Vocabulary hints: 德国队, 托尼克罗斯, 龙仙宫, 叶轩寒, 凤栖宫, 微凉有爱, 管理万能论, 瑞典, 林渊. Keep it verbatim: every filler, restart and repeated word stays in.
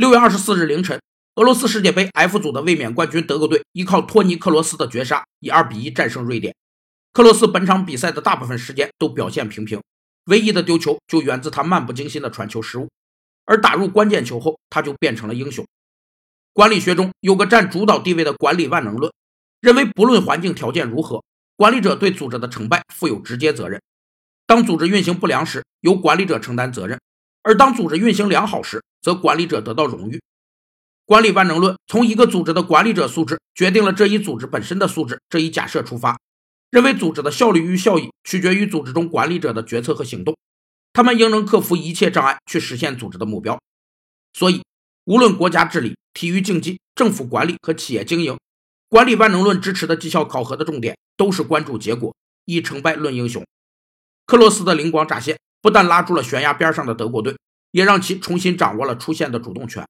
六月二十四日凌晨，俄罗斯世界杯 F 组的卫冕冠军德国队依靠托尼克罗斯的绝杀，以二比一战胜瑞典。克罗斯本场比赛的大部分时间都表现平平，唯一的丢球就源自他漫不经心的传球失误，而打入关键球后，他就变成了英雄。管理学中有个占主导地位的管理万能论，认为不论环境条件如何，管理者对组织的成败负有直接责任。当组织运行不良时，由管理者承担责任，而当组织运行良好时，则管理者得到荣誉。管理万能论从一个组织的管理者素质决定了这一组织本身的素质这一假设出发，认为组织的效率与效益取决于组织中管理者的决策和行动，他们应能克服一切障碍去实现组织的目标。所以，无论国家治理、体育竞技、政府管理和企业经营，管理万能论支持的绩效考核的重点都是关注结果，以成败论英雄。克罗斯的灵光乍现不但拉住了悬崖边上的德国队，也让其重新掌握了出线的主动权，